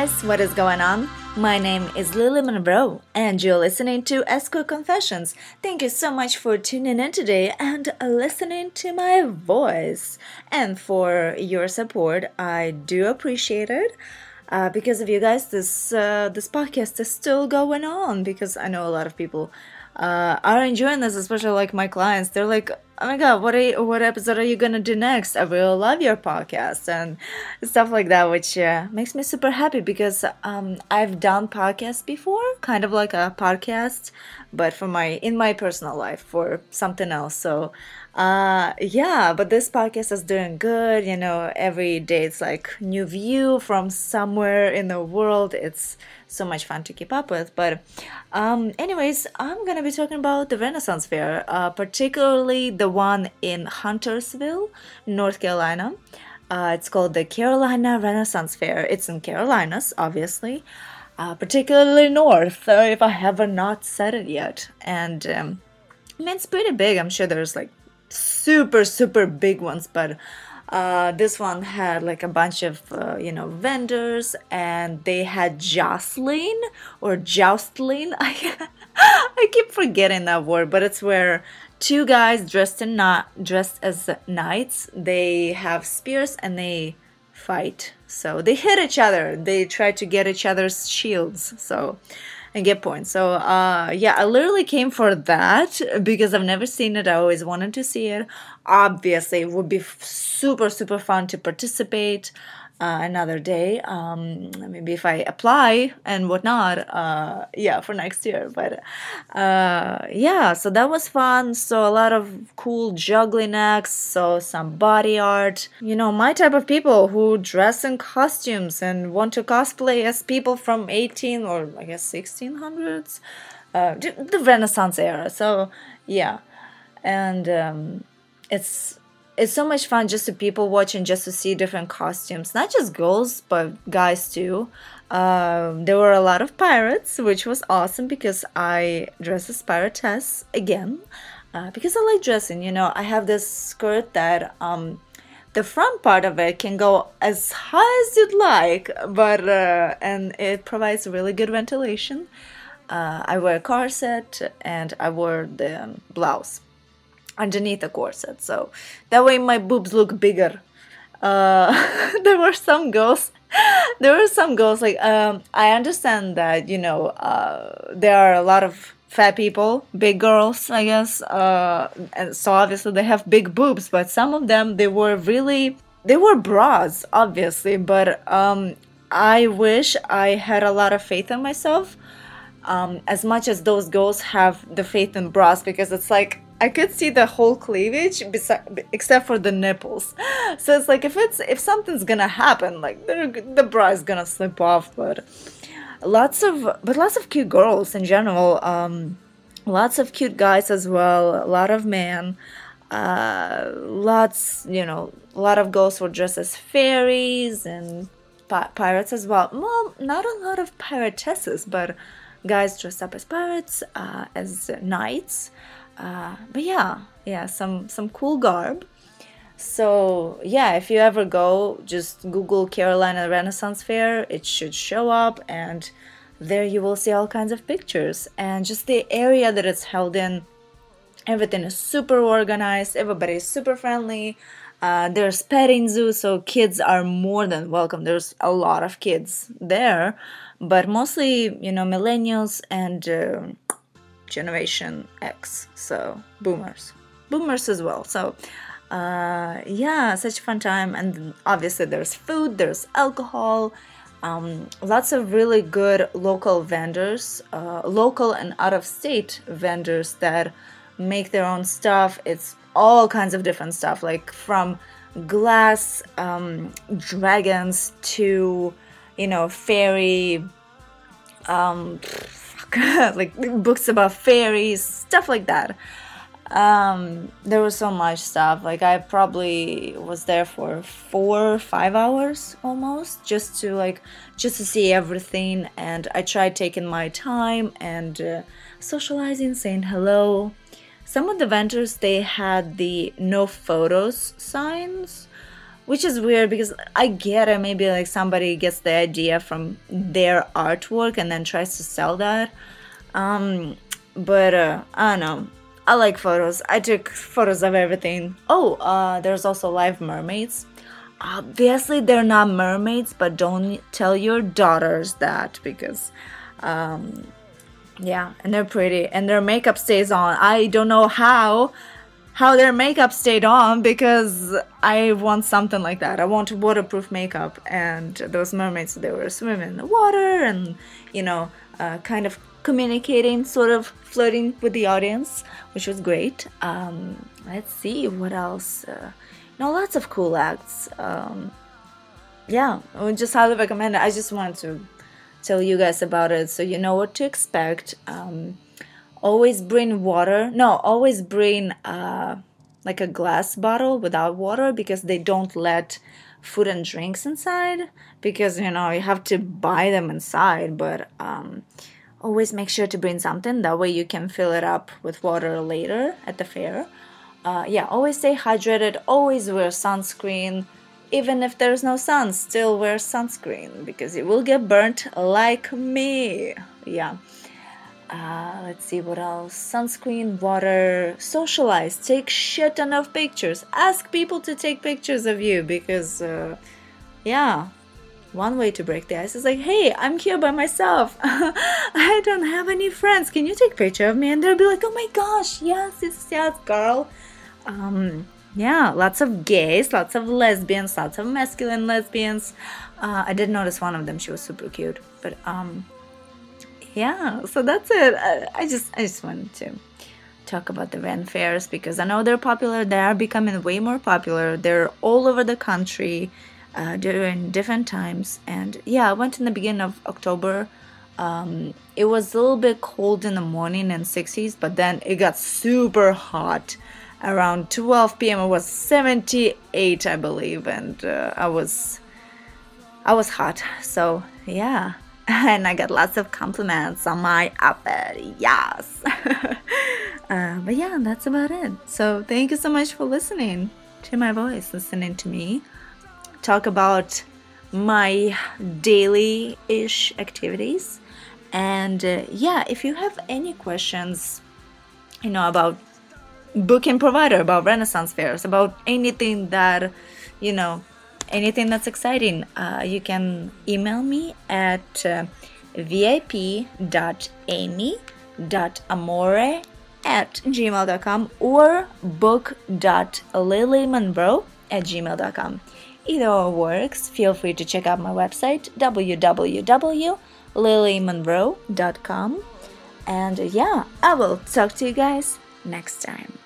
guys, what is going on? My name is Lily Monroe, and you're listening to Escort Confessions. Thank you so much for tuning in today and listening to my voice. And for your support, I do appreciate it. Because of you guys, this podcast is still going on, because I know a lot of people are enjoying this, especially like my clients. They're like, oh my god, what episode are you gonna do next? I really love your podcast and stuff like that, which makes me super happy, because I've done podcasts before, kind of like a podcast, but in my personal life for something else. So but this podcast is doing good. You know, every day it's like new view from somewhere in the world. It's so much fun to keep up with. But anyways, I'm gonna be talking about the Renaissance Fair, particularly the one in Huntersville, North Carolina. It's called the Carolina Renaissance Fair. It's in Carolinas, obviously, particularly North, if I have not said it yet. And I mean, it's pretty big. I'm sure there's like super big ones, but this one had like a bunch of vendors, and they had jousting. I keep forgetting that word, but it's where two guys dressed as knights, they have spears and they fight. So they hit each other, they try to get each other's shields, so and get points. So I literally came for that because I've never seen it. I always wanted to see it. Obviously, it would be super fun to participate another day. Maybe if I apply and whatnot, for next year. But so that was fun. So a lot of cool juggling acts. So some body art. You know, my type of people who dress in costumes and want to cosplay as people from 18 or I guess 1600s, the Renaissance era. So yeah, and it's so much fun just to people watching, just to see different costumes. Not just girls, but guys too. There were a lot of pirates, which was awesome because I dress as piratess again. Because I like dressing, you know. I have this skirt that the front part of it can go as high as you'd like. But, and it provides really good ventilation. I wear a corset and I wore the blouse underneath the corset, so that way my boobs look bigger. There were some girls like, I understand that, you know, there are a lot of fat people, big girls, I guess, and so obviously they have big boobs, but some of them, they wore bras, obviously, but I wish I had a lot of faith in myself, as much as those girls have the faith in bras, because it's like, I could see the whole cleavage except for the nipples. So it's like, if something's gonna happen, like the bra is gonna slip off. But lots of cute girls in general, lots of cute guys as well, a lot of men, a lot of girls were dressed as fairies and pirates as well. Well, not a lot of piratesses, but guys dressed up as pirates, as knights. Some cool garb. So yeah, if you ever go, just Google Carolina Renaissance Fair. It should show up, and there you will see all kinds of pictures. And just the area that it's held in, everything is super organized. Everybody is super friendly. There's petting zoo, so kids are more than welcome. There's a lot of kids there, but mostly, you know, millennials and Generation X, so boomers as well. So such a fun time. And obviously there's food, there's alcohol, lots of really good local vendors, local and out of state vendors that make their own stuff. It's all kinds of different stuff, like from glass dragons to, you know, fairy like books about fairies, stuff like that. There was so much stuff. Like, I probably was there for 4 or 5 hours almost, just to see everything. And I tried taking my time and socializing, saying hello. Some of the vendors, they had the no photos signs, Which is weird, because I get it, maybe like somebody gets the idea from their artwork and then tries to sell that. But I don't know. I like photos. I took photos of everything. Oh, there's also live mermaids. Obviously, they're not mermaids, but don't tell your daughters that, because, yeah, and they're pretty. And their makeup stays on. I don't know how their makeup stayed on, because I want something like that. I want waterproof makeup, and those mermaids, they were swimming in the water and, you know, kind of communicating, sort of flirting with the audience, which was great. Let's see what else. No, lots of cool acts. Yeah, I would just highly recommend it. I just wanted to tell you guys about it so you know what to expect. Always bring water. No, always bring like a glass bottle without water, because they don't let food and drinks inside, because, you know, you have to buy them inside. But always make sure to bring something. That way you can fill it up with water later at the fair. Yeah, always stay hydrated. Always wear sunscreen. Even if there's no sun, still wear sunscreen, because you will get burnt like me. Yeah. Let's see what else. Sunscreen, water, socialize, take shit ton of pictures, ask people to take pictures of you, because yeah, one way to break the ice is like, hey, I'm here by myself, I don't have any friends, can you take a picture of me? And they'll be like, oh my gosh, yes girl. Yeah, lots of gays, lots of lesbians, lots of masculine lesbians. I did notice one of them, she was super cute, but yeah, so that's it. I just wanted to talk about the Ren fairs, because I know they're popular. They are becoming way more popular. They're all over the country during different times. And yeah, I went in the beginning of October. It was a little bit cold in the morning and 60s, but then it got super hot. Around 12 p.m. it was 78, I believe, and I was hot. So yeah. And I got lots of compliments on my outfit. Yes. But yeah, that's about it. So thank you so much for listening to my voice, listening to me talk about my daily-ish activities. And yeah, if you have any questions, you know, about booking provider, about Renaissance fairs, about anything that, you know, anything that's exciting, you can email me at vip.amy.amore@gmail.com or book.lilymonroe@gmail.com. Either works. Feel free to check out my website, www.lilymonroe.com. And yeah, I will talk to you guys next time.